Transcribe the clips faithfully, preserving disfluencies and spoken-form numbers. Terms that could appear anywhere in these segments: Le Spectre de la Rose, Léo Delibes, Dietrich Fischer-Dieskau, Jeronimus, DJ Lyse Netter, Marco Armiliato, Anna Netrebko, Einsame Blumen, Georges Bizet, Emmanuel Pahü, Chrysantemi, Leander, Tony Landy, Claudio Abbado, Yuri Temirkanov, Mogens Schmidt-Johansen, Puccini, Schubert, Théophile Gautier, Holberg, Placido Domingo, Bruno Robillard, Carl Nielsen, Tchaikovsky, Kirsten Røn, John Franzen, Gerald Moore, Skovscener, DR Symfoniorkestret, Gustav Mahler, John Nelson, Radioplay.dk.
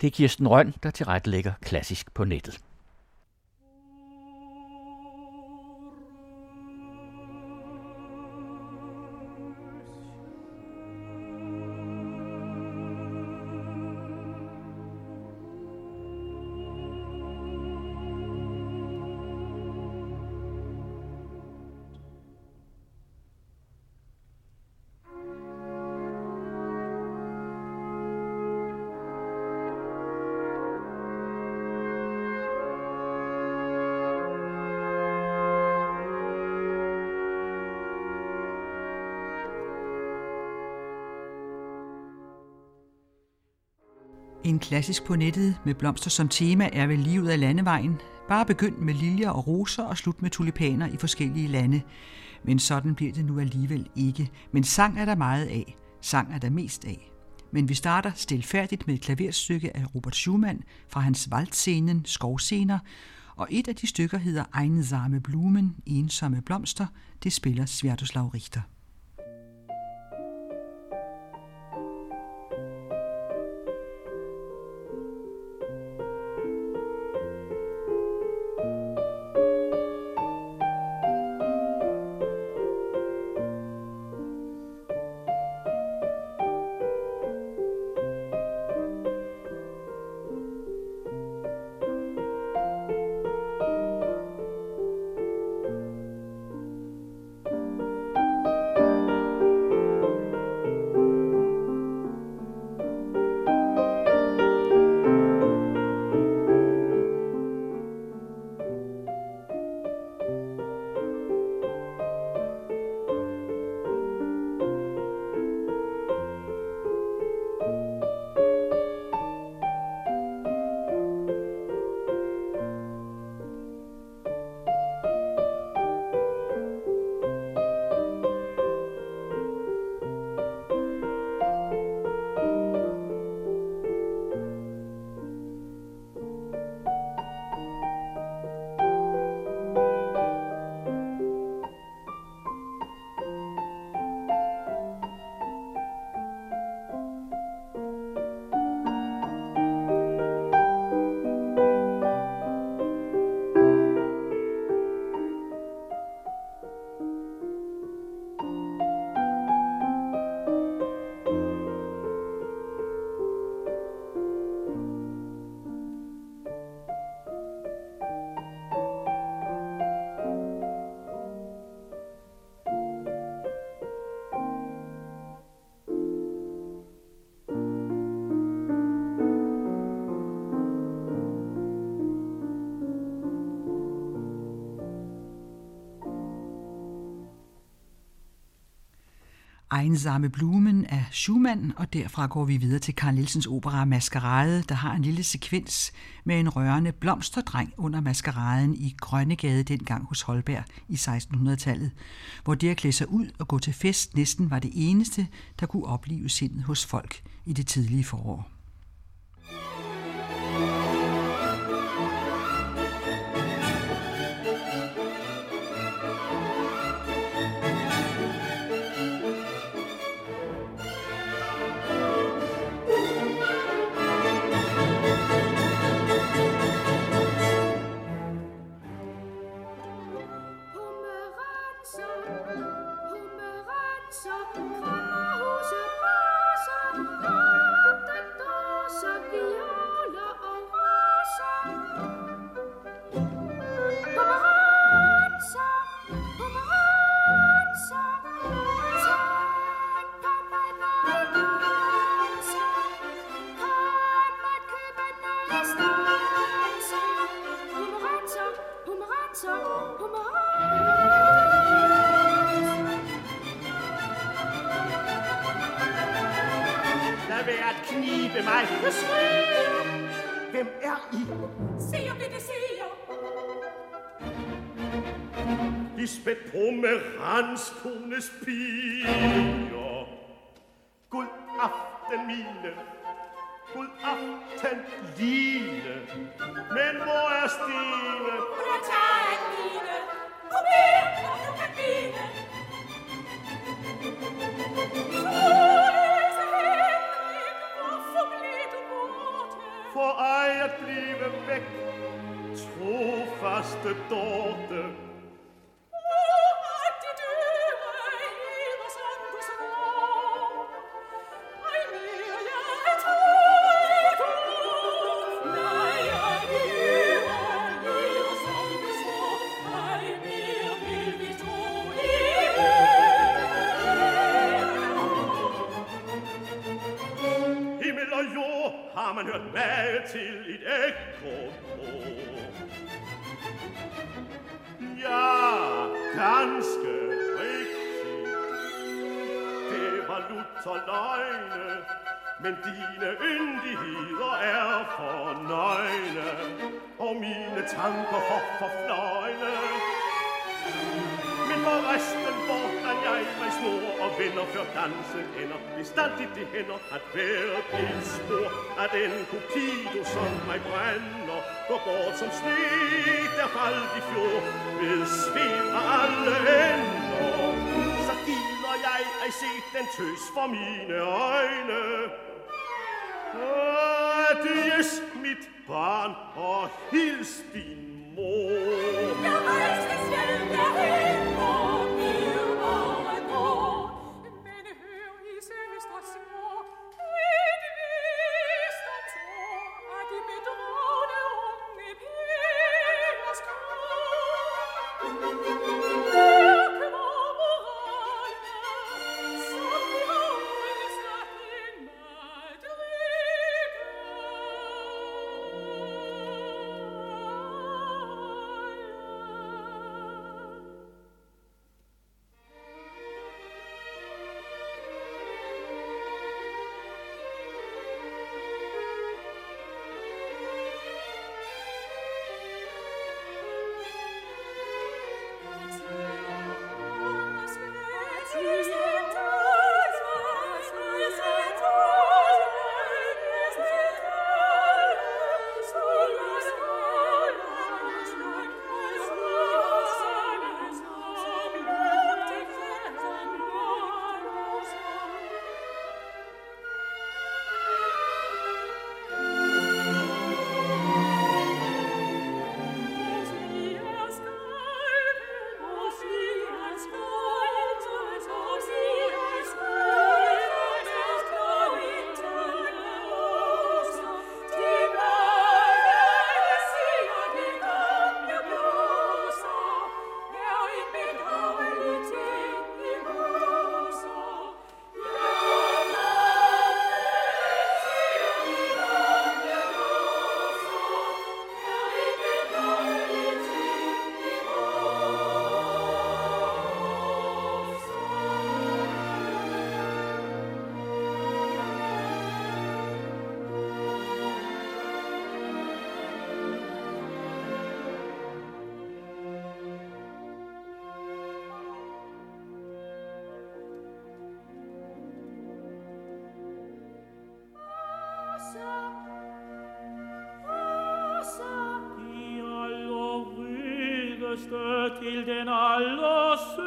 Det er Kirsten Røn, der tilrettelægger Klassisk på nettet. En klassisk på nettet med blomster som tema er vel lige ud af landevejen. Bare begynd med liljer og roser og slut med tulipaner i forskellige lande. Men sådan bliver det nu alligevel ikke. Men sang er der meget af. Sang er der mest af. Men vi starter stilfærdigt med et klaverstykke af Robert Schumann fra hans Waldscenen, Skovscener. Og et af de stykker hedder Einsame Blumen, Ensomme blomster. Det spiller Sviatoslav Richter. Einsame Blumen af Schumann, og derfra går vi videre til Carl Nielsens opera Maskerade, der har en lille sekvens med en rørende blomsterdreng under maskeraden i Grønnegade dengang hos Holberg i sekstenhundredetallet, hvor det at klæde sig ud og gå til fest næsten var det eneste, der kunne opleve sindet hos folk i det tidlige forår. Lisbeth Pomerans kones piger. God aften, mine. God aften, Line. Men hvor er Stine? Hun har taget mine. Kom her, og du kan vine. Solen lyser hen, ikke hvorfor blev du borte? for ej at blive væk, trofaste dorte. Man hørt mad til et ekkonkor. Ja, ganske rigtigt. Det var lutterløgne, men dine yndigheder er fornøgne, og mine tanker hopper fløgne. Men hvor resten, hvordan jeg mig snor og vender, før dansen ender, bestandigt det hænder at være en spor af den Cupido, som mig brænder, går bort som sne, der faldt i fjord, ved sved af alle ender. Så gider jeg ej se den tøs for mine øjne. Adies, mit barn, og hils din mor. Jeg rejses hjem derhen, mor, min året går. Men hør i søstre små, et vist om så, at de bedrone unge pigers kom. Til den allersødeste.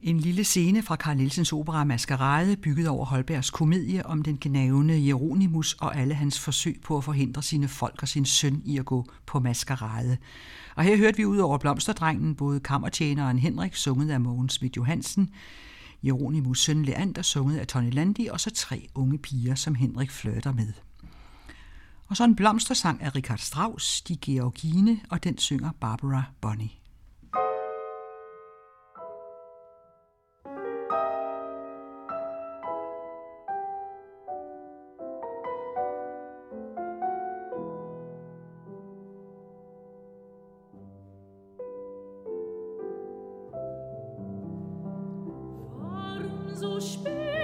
En lille scene fra Carl Nielsens opera Maskerade, bygget over Holbergs komedie om den gnavne Jeronimus og alle hans forsøg på at forhindre sine folk og sin søn i at gå på maskerade. Og her hørte vi ud over Blomsterdrengen både kammertjeneren Henrik, sunget af Mogens Schmidt-Johansen, Jeronimus' søn Leander, sunget af Tony Landy, og så tre unge piger, som Henrik flirter med. Og så en blomstersang af Richard Strauss, Die Georgine, og den synger Barbara Bonny. Thank you.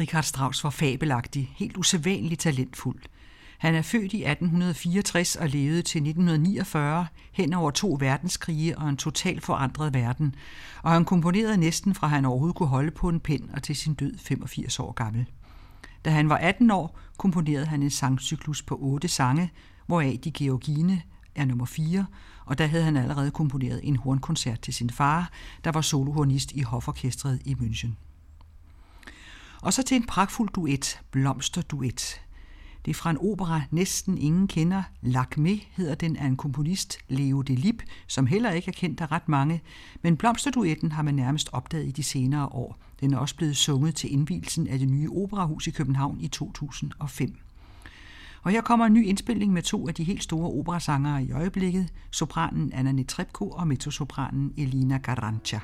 Richard Strauss var fabelagtig, helt usædvanligt talentfuld. Han er født i atten fireogtres og levede til nitten niogfyrre hen over to verdenskrige og en totalt forandret verden, og han komponerede næsten fra han overhovedet kunne holde på en pen og til sin død femogfirs år gammel. Da han var atten år, komponerede han en sangcyklus på otte sange, hvoraf Die Georgine er nummer fire, og der havde han allerede komponeret en hornkoncert til sin far, der var solohornist i hoforkestret i München. Og så til en pragtfuld duet, blomsterduet. Det er fra en opera, næsten ingen kender. Lakmé hedder den af en komponist, Léo Delibes, som heller ikke er kendt af ret mange, men blomsterduetten har man nærmest opdaget i de senere år. Den er også blevet sunget til indvielsen af det nye operahus i København i to tusind og fem. Og her kommer en ny indspilning med to af de helt store operasangere i øjeblikket, sopranen Anna Netrebko og mezzosopranen Elīna Garanča.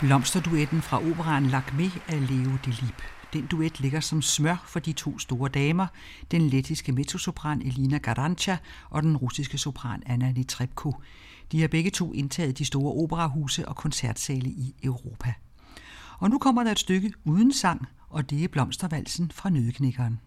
Blomsterduetten fra operaen Lakmé af Léo Delibes. Den duet ligger som smør for de to store damer, den lettiske mezzosopran Elīna Garanča og den russiske sopran Anna Netrebko. De har begge to indtaget de store operahuse og koncertsale i Europa. Og nu kommer der et stykke uden sang, og det er blomstervalsen fra Nøddeknækkeren.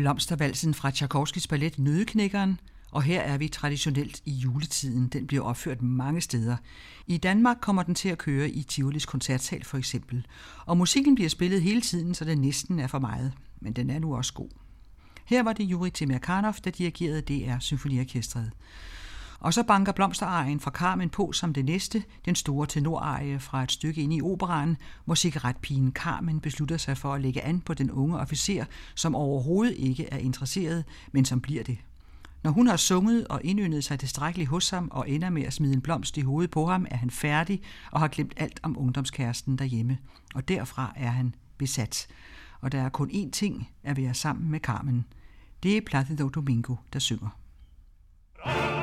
blomstervalsen fra Tchaikovskys ballet Nøddeknækkeren, og her er vi traditionelt i juletiden. Den bliver opført mange steder. I Danmark kommer den til at køre i Tivolis Koncertsal for eksempel, og musikken bliver spillet hele tiden, så det næsten er for meget, men den er nu også god. Her var det Yuri Temirkanov, der dirigerede D R Symfoniorkestret. Og så banker blomsterarien fra Carmen på som det næste, den store tenorarie fra et stykke ind i operaen, hvor cigaretpigen Carmen beslutter sig for at lægge an på den unge officer, som overhovedet ikke er interesseret, men som bliver det. Når hun har sunget og indyndet sig tilstrækkeligt hos ham og ender med at smide en blomst i hovedet på ham, er han færdig og har glemt alt om ungdomskæresten derhjemme. Og derfra er han besat. Og der er kun én ting at være sammen med Carmen. Det er Placido Domingo, der synger. Amen.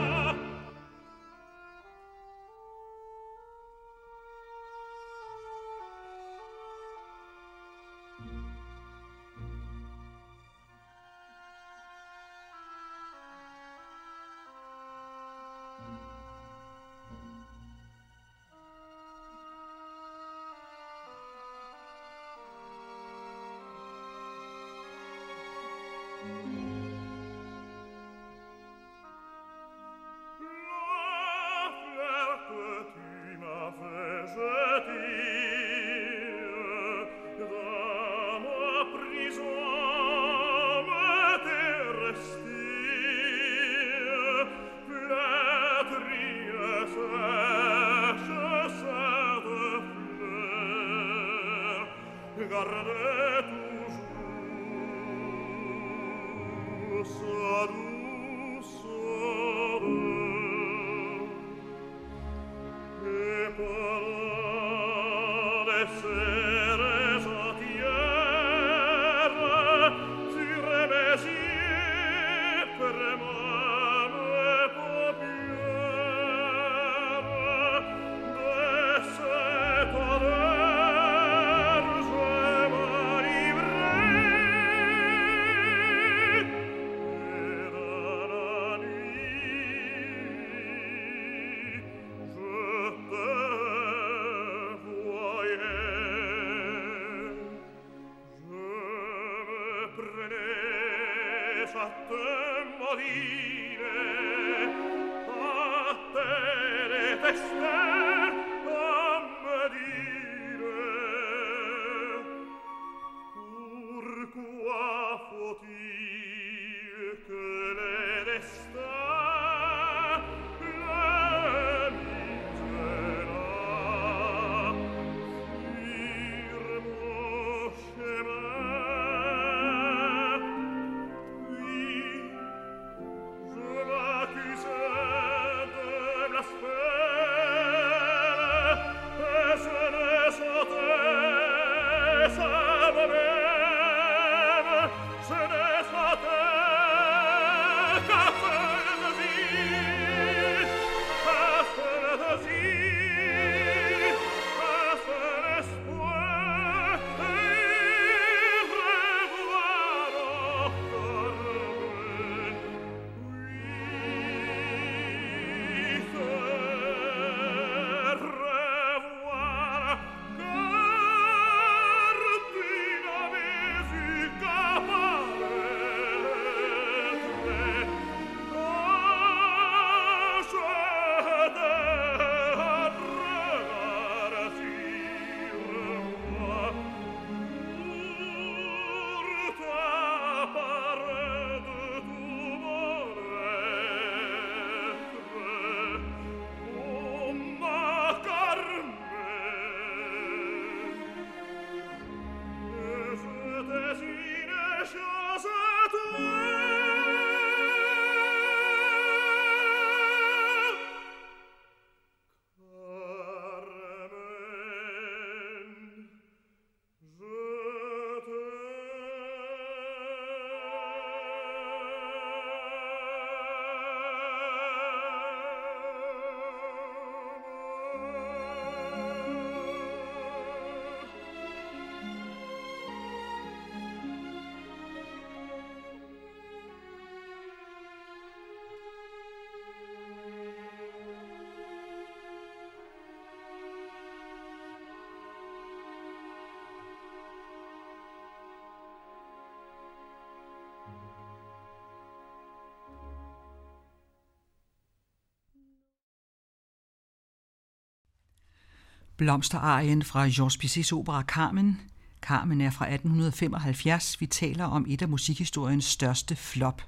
Blomsterarien fra Georges Bizets opera Carmen. Carmen er fra atten femoghalvfjerds. Vi taler om et af musikhistoriens største flop.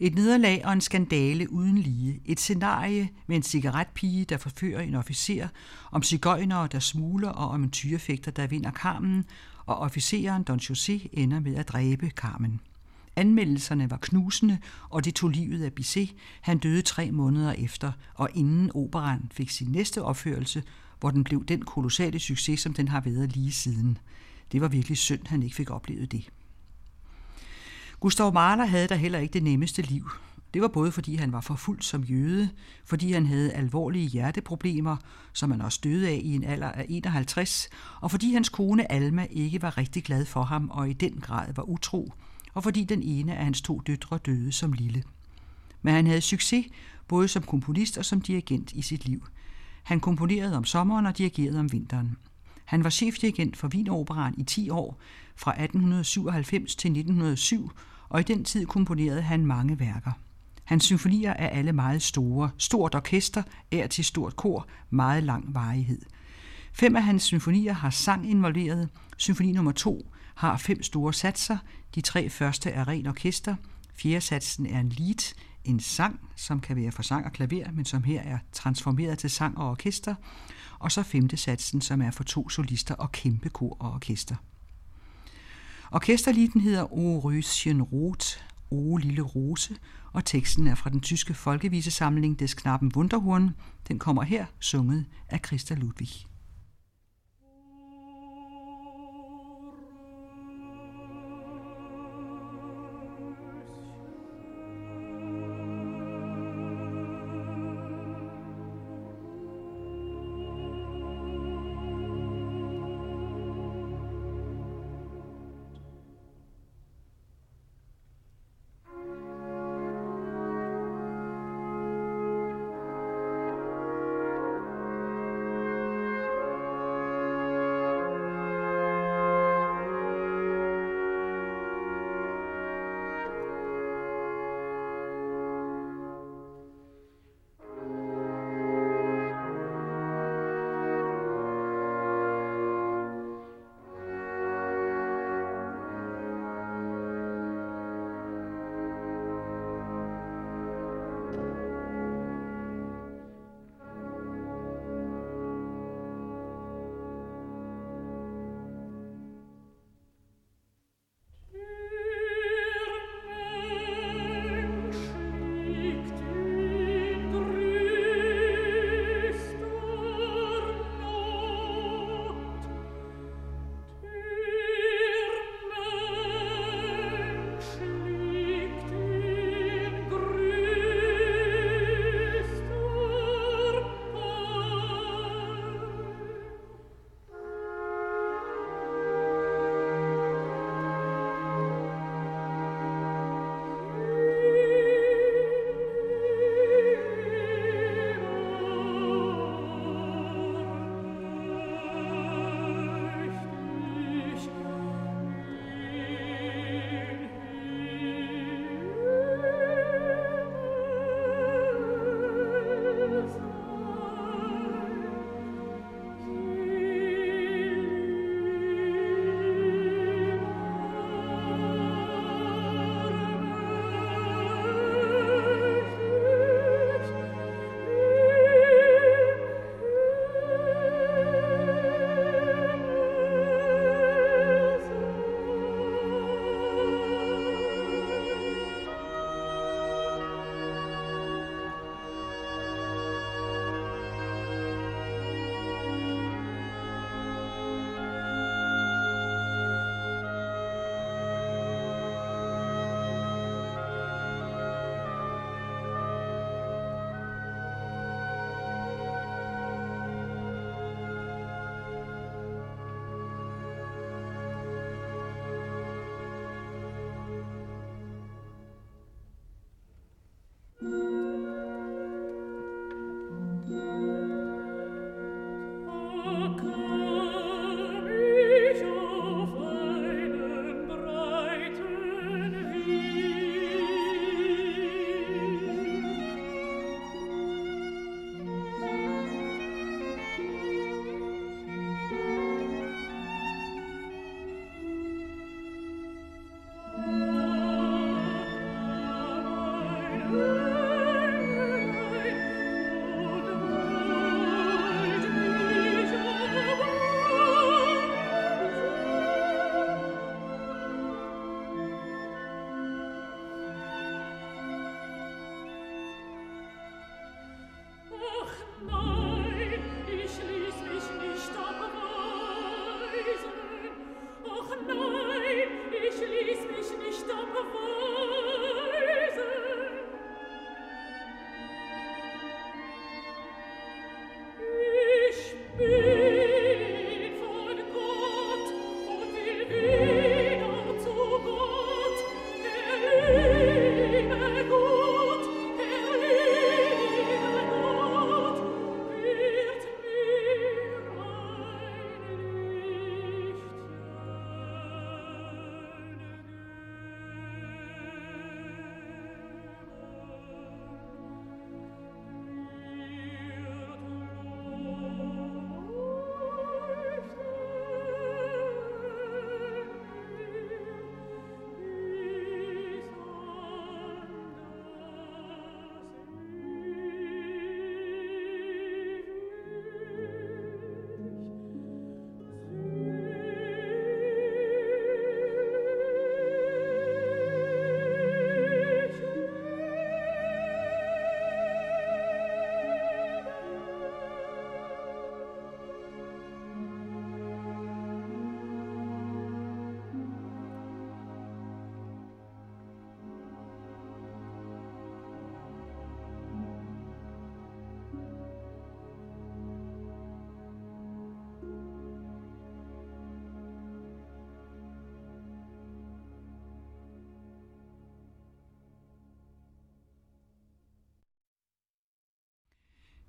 Et nederlag og en skandale uden lige. Et scenarie med en cigaretpige, der forfører en officer, om sigøjnere, der smugler, og om en tyrefægter, der vinder Carmen, og officeren Don José ender med at dræbe Carmen. Anmeldelserne var knusende, og det tog livet af Bizet. Han døde tre måneder efter, og inden operaen fik sin næste opførelse, hvor den blev den kolossale succes, som den har været lige siden. Det var virkelig synd, han ikke fik oplevet det. Gustav Mahler havde da heller ikke det nemmeste liv. Det var både fordi han var forfulgt som jøde, fordi han havde alvorlige hjerteproblemer, som han også døde af i en alder af enoghalvtreds, og fordi hans kone Alma ikke var rigtig glad for ham og i den grad var utro, og fordi den ene af hans to døtre døde som lille. Men han havde succes både som komponist og som dirigent i sit liv. Han komponerede om sommeren og dirigerede om vinteren. Han var chefdirigent for Wieneroperaen i ti år, fra atten syvoghalvfems til nitten nul syv, og i den tid komponerede han mange værker. Hans symfonier er alle meget store, stort orkester, ær til stort kor, meget lang varighed. Fem af hans symfonier har sang involveret. Symfoni nummer to har fem store satser. De tre første er ren orkester. Fjerde satsen er en lied, en sang, som kan være for sang og klaver, men som her er transformeret til sang og orkester. Og så femte satsen, som er for to solister og kæmpe kor og orkester. Orkesterlieden hedder O Röschen rot, O lille rose, og teksten er fra den tyske folkevisesamling Des Knaben Wunderhorn. Den kommer her, sunget af Christa Ludwig.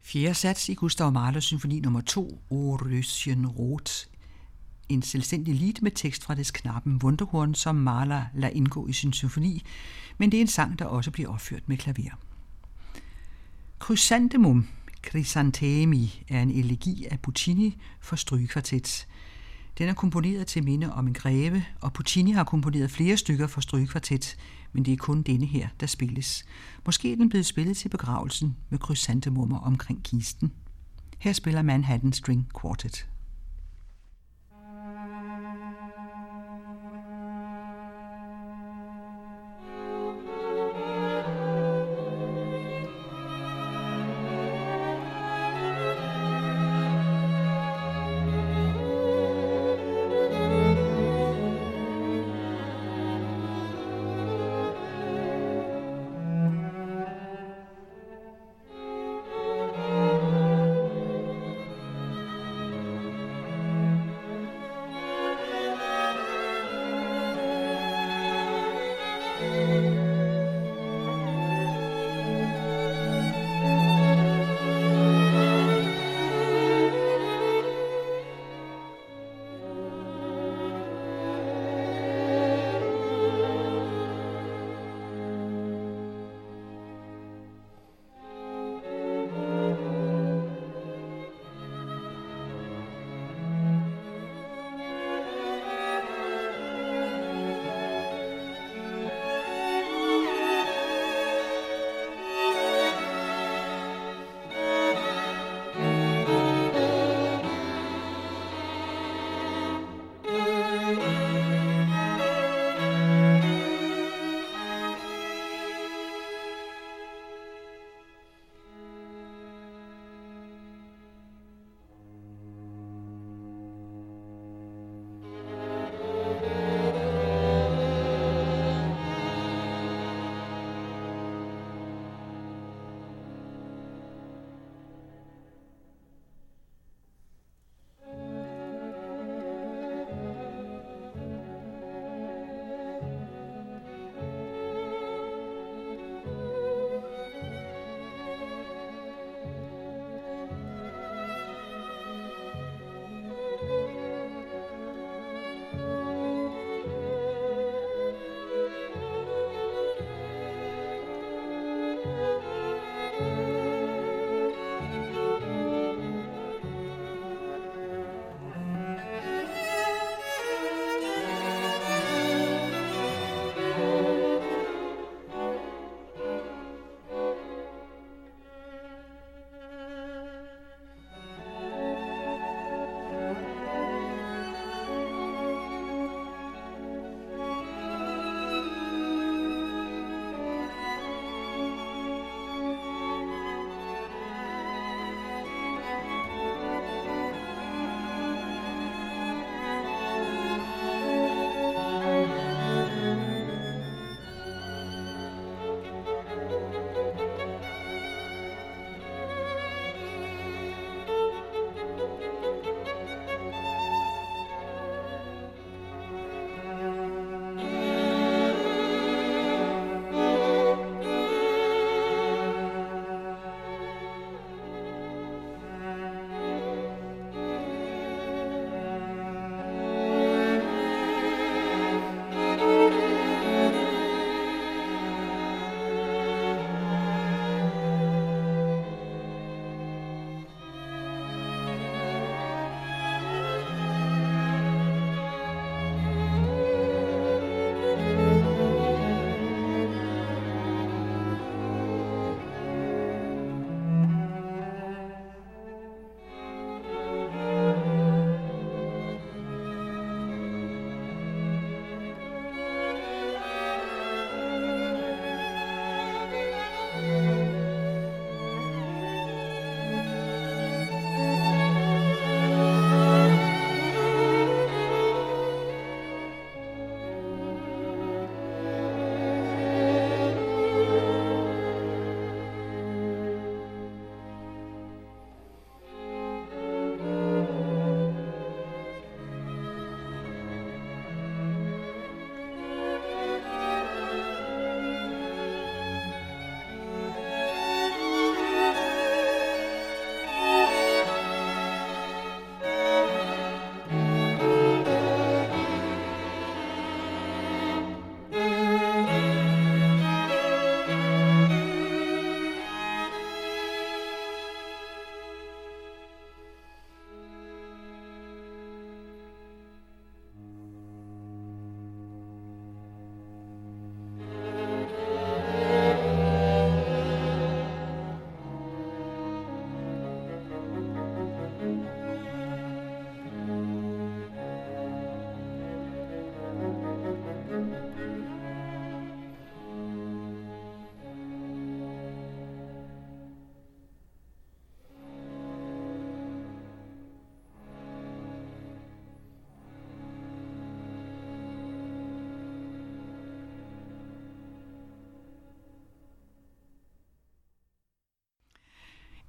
Fjerde sats i Gustav Mahlers symfoni nummer to, O Röschen rot, en selvstændig lied med tekst fra Des Knaben Wunderhorn, som Mahler lader indgå i sin symfoni, men det er en sang, der også bliver opført med klaver. Chrysanthemum, Chrysantemi, er en elegi af Puccini for strygekvartet. Den er komponeret til minde om en greve, og Puccini har komponeret flere stykker for strygekvartet, men det er kun denne her, der spilles. Måske er den blevet spillet til begravelsen med krysantemummer omkring kisten. Her spiller Manhattan String Quartet.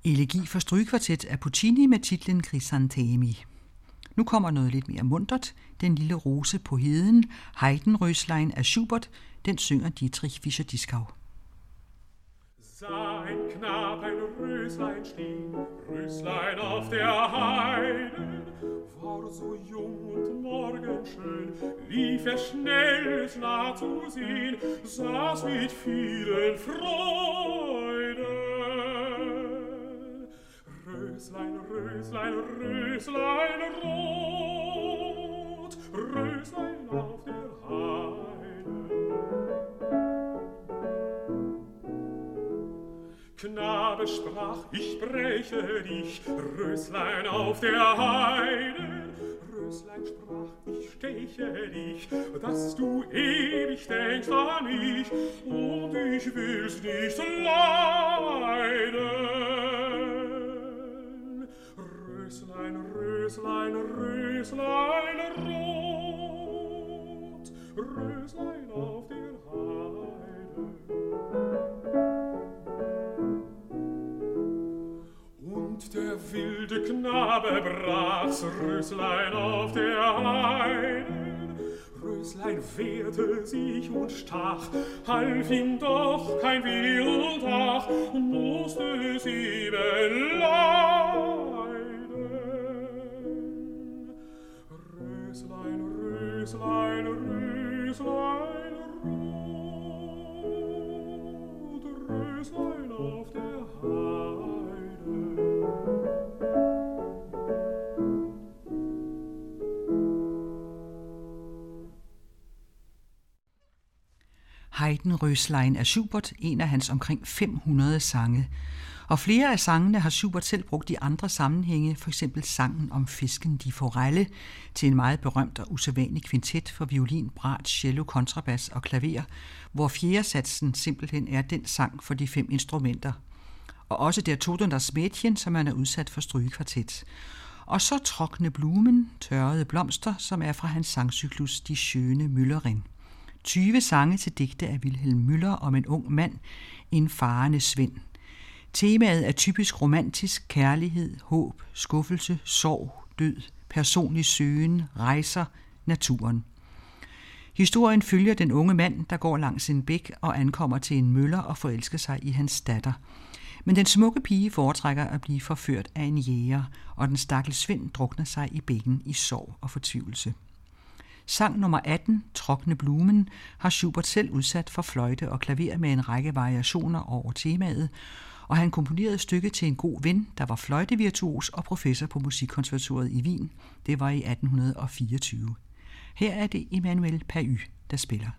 Elegi for strygekvartet af Puccini med titlen Chrysantemi. Nu kommer noget lidt mere muntert. Den lille rose på heden, Heidenröslein af Schubert, den synger Dietrich Fischer-Dieskau. Sein Knaben Röslein stieg, Röslein auf der Heide, war so jung und morgenschön, lief er schnell, es nah zu sehen, saß mit vielen Freuden. Röslein, Röslein, Röslein rot, Röslein auf der Heide. Knabe sprach, ich breche dich, Röslein auf der Heide. Röslein sprach, ich steche dich, dass du ewig denkst an mich, und ich will's nicht leiden. Röslein, Röslein, Röslein rot, Röslein auf der Heide. Und der wilde Knabe brach's Röslein auf der Heide. Röslein wehrte sich und stach, half ihm doch kein Weh und Ach, musste es eben leiden. Röslein, Röslein, Röslein rot, Röslein auf der Heide. Heidenröslein af Schubert, en af hans omkring fem hundrede sange. Og flere af sangene har Schubert selv brugt i andre sammenhænge, f.eks. sangen om fisken Die Forelle til en meget berømt og usædvanlig kvintet for violin, brat, cello, kontrabas og klaver, hvor fjerdesatsen simpelthen er den sang for de fem instrumenter. Og også Der Tod und das Mädchen, som han er udsat for strygekvartet. Og så Trockne Blumen, tørrede blomster, som er fra hans sangcyklus Die schöne Müllerin. tyve sange til digte af Wilhelm Müller om en ung mand, en farende svend. Temaet er typisk romantisk: kærlighed, håb, skuffelse, sorg, død, personlig søgen, rejser, naturen. Historien følger den unge mand, der går langs en bæk og ankommer til en møller og forelsker sig i hans datter. Men den smukke pige foretrækker at blive forført af en jæger, og den stakkels svend drukner sig i bækken i sorg og fortvivlelse. Sang nummer atten, Trockne Blumen, har Schubert selv udsat for fløjte og klaver med en række variationer over temaet, og han komponerede stykket til en god ven, der var fløjtevirtuos og professor på Musikkonservatoriet i Wien. Det var i atten fireogtyve. Her er det Emmanuel Pahü, der spiller.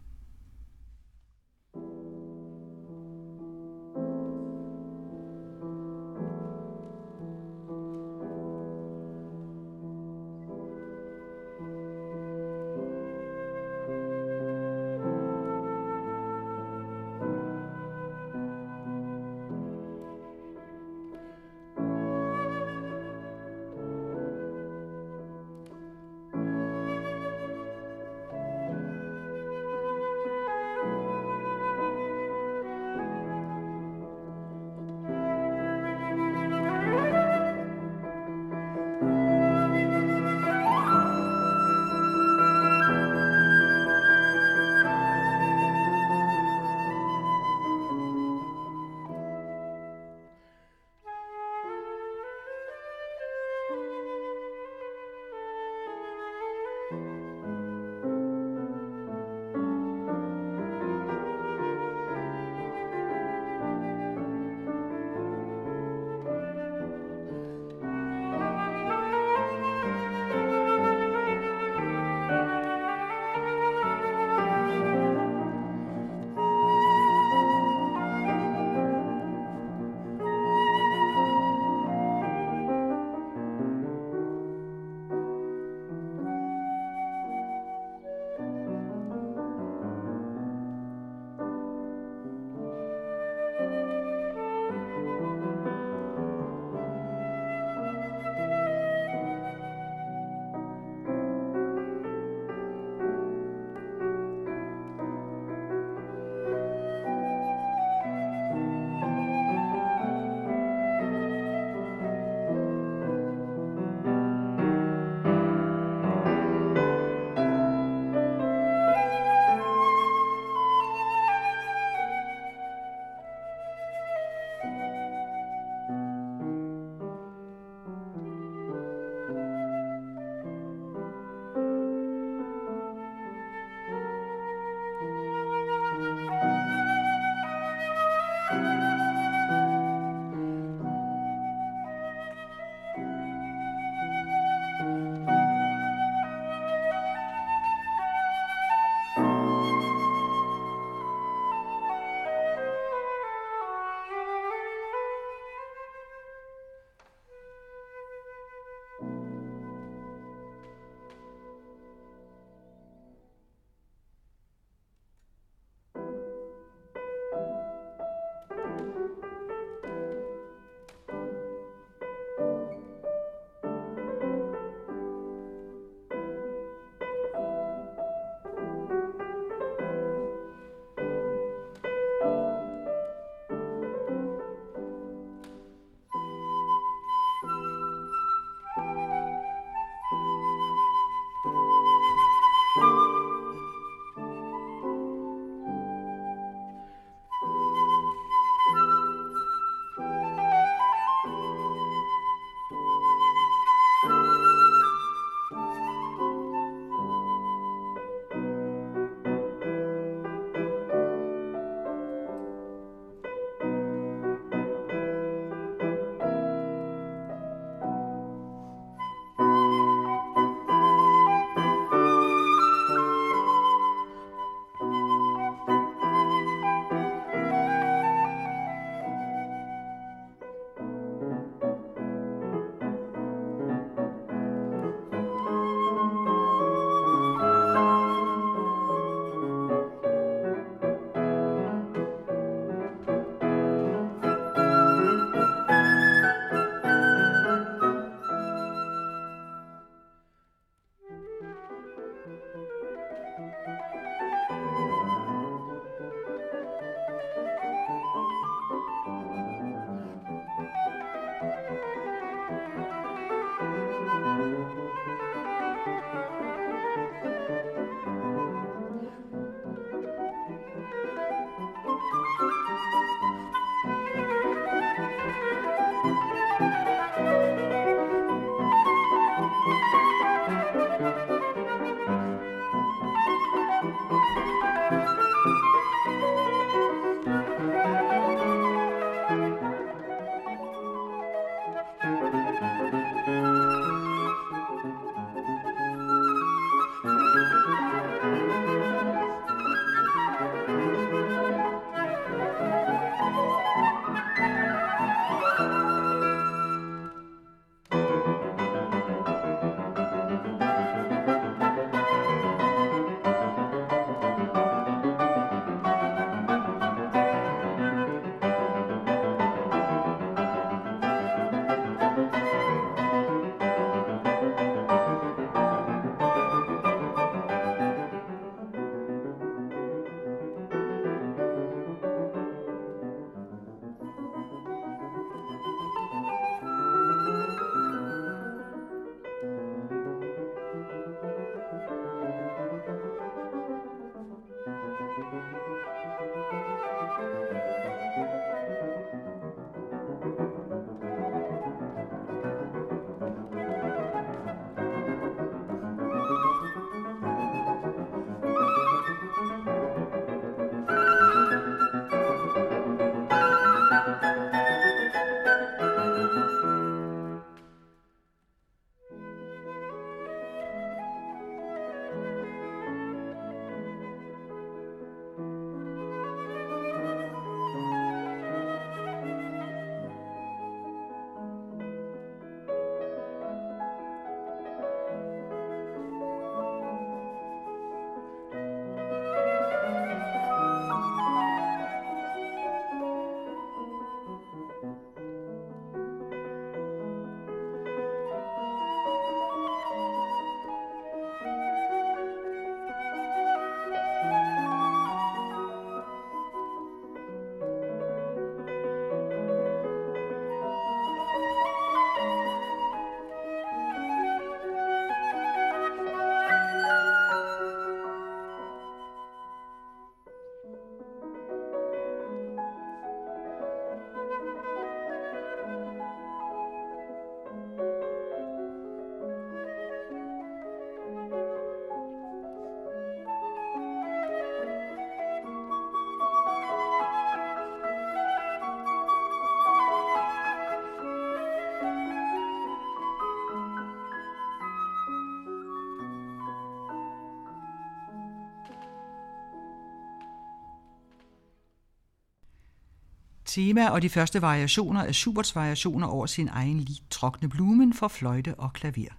tema og de første variationer af Schuberts variationer over sin egen lied Trockne Blumen for fløjte og klaver.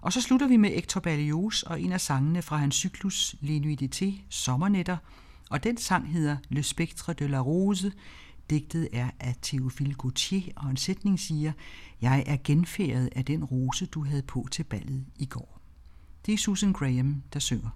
Og så slutter vi med Hector Berlioz og en af sangene fra hans cyklus Les Nuités, Sommernætter, og den sang hedder Le Spectre de la Rose. Digtet er af Théophile Gautier, og en sætning siger: Jeg er genfærdet af den rose, du havde på til ballet i går. Det er Susan Graham, der synger.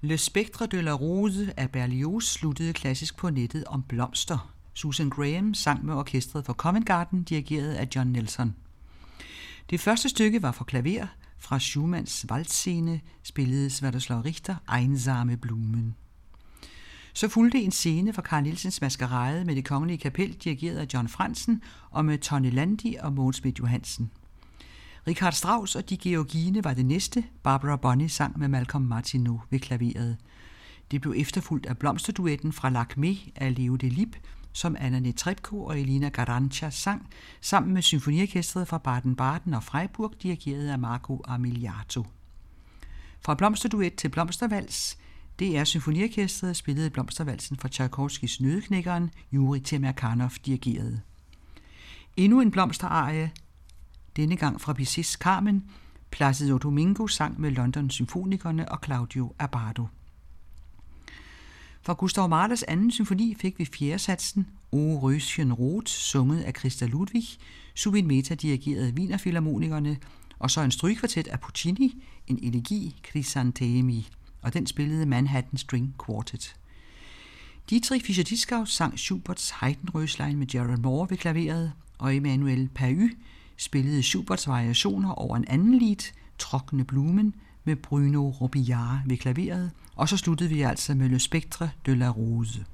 Le Spectre de la Rose af Berlioz sluttede Klassisk på nettet om blomster. Susan Graham sang med orkestret for Covent Garden, dirigeret af John Nelson. Det første stykke var for klaver fra Schumanns Waldscene, spillede Sviatoslav Richter Einsame Blumen. Så fulgte en scene fra Carl Nielsens Maskerade med Det Kongelige Kapel, dirigeret af John Franzen, og med Tony Landy og Mogens Schmidt-Johansen. Richard Strauss og Die Georgine var det næste. Barbara Bonny sang med Malcolm Martineau ved klaveret. Det blev efterfulgt af blomsterduetten fra Lakmé af Léo Delibes, som Anna Netrebko og Elīna Garanča sang, sammen med symfoniorkestret fra Baden-Baden og Freiburg, dirigeret af Marco Armiliato. Fra blomsterduet til blomstervals. Det er symfoniorkestret spillede blomstervalsen fra Tchaikovskys Nøddeknækkeren, Yuri Temirkanov dirigerede. Endnu en blomsterarie, denne gang fra Bizet's Carmen, Placido Domingo sang med London Symfonikerne og Claudio Abbado. Fra Gustav Mahlers anden symfoni fik vi fjerde satsen, O Röschen rot, sunget af Christa Ludwig, Subin-Meta dirigerede Wienerfilharmonikerne, og så en strygekvartet af Puccini, en elegi Chrysantemi, og den spillede Manhattan String Quartet. Dietrich Fischer-Dieskau sang Schuberts Heidenröslein med Gerald Moore ved klaveret, og Emmanuel Pahü spillede Schuberts variationer over en anden lied, Trockne Blumen, med Bruno Robillard ved klaveret, og så sluttede vi altså med Le Spectre de la Rose.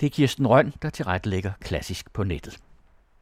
Det er Kirsten Røn, der tilrettelægger Klassisk på nettet.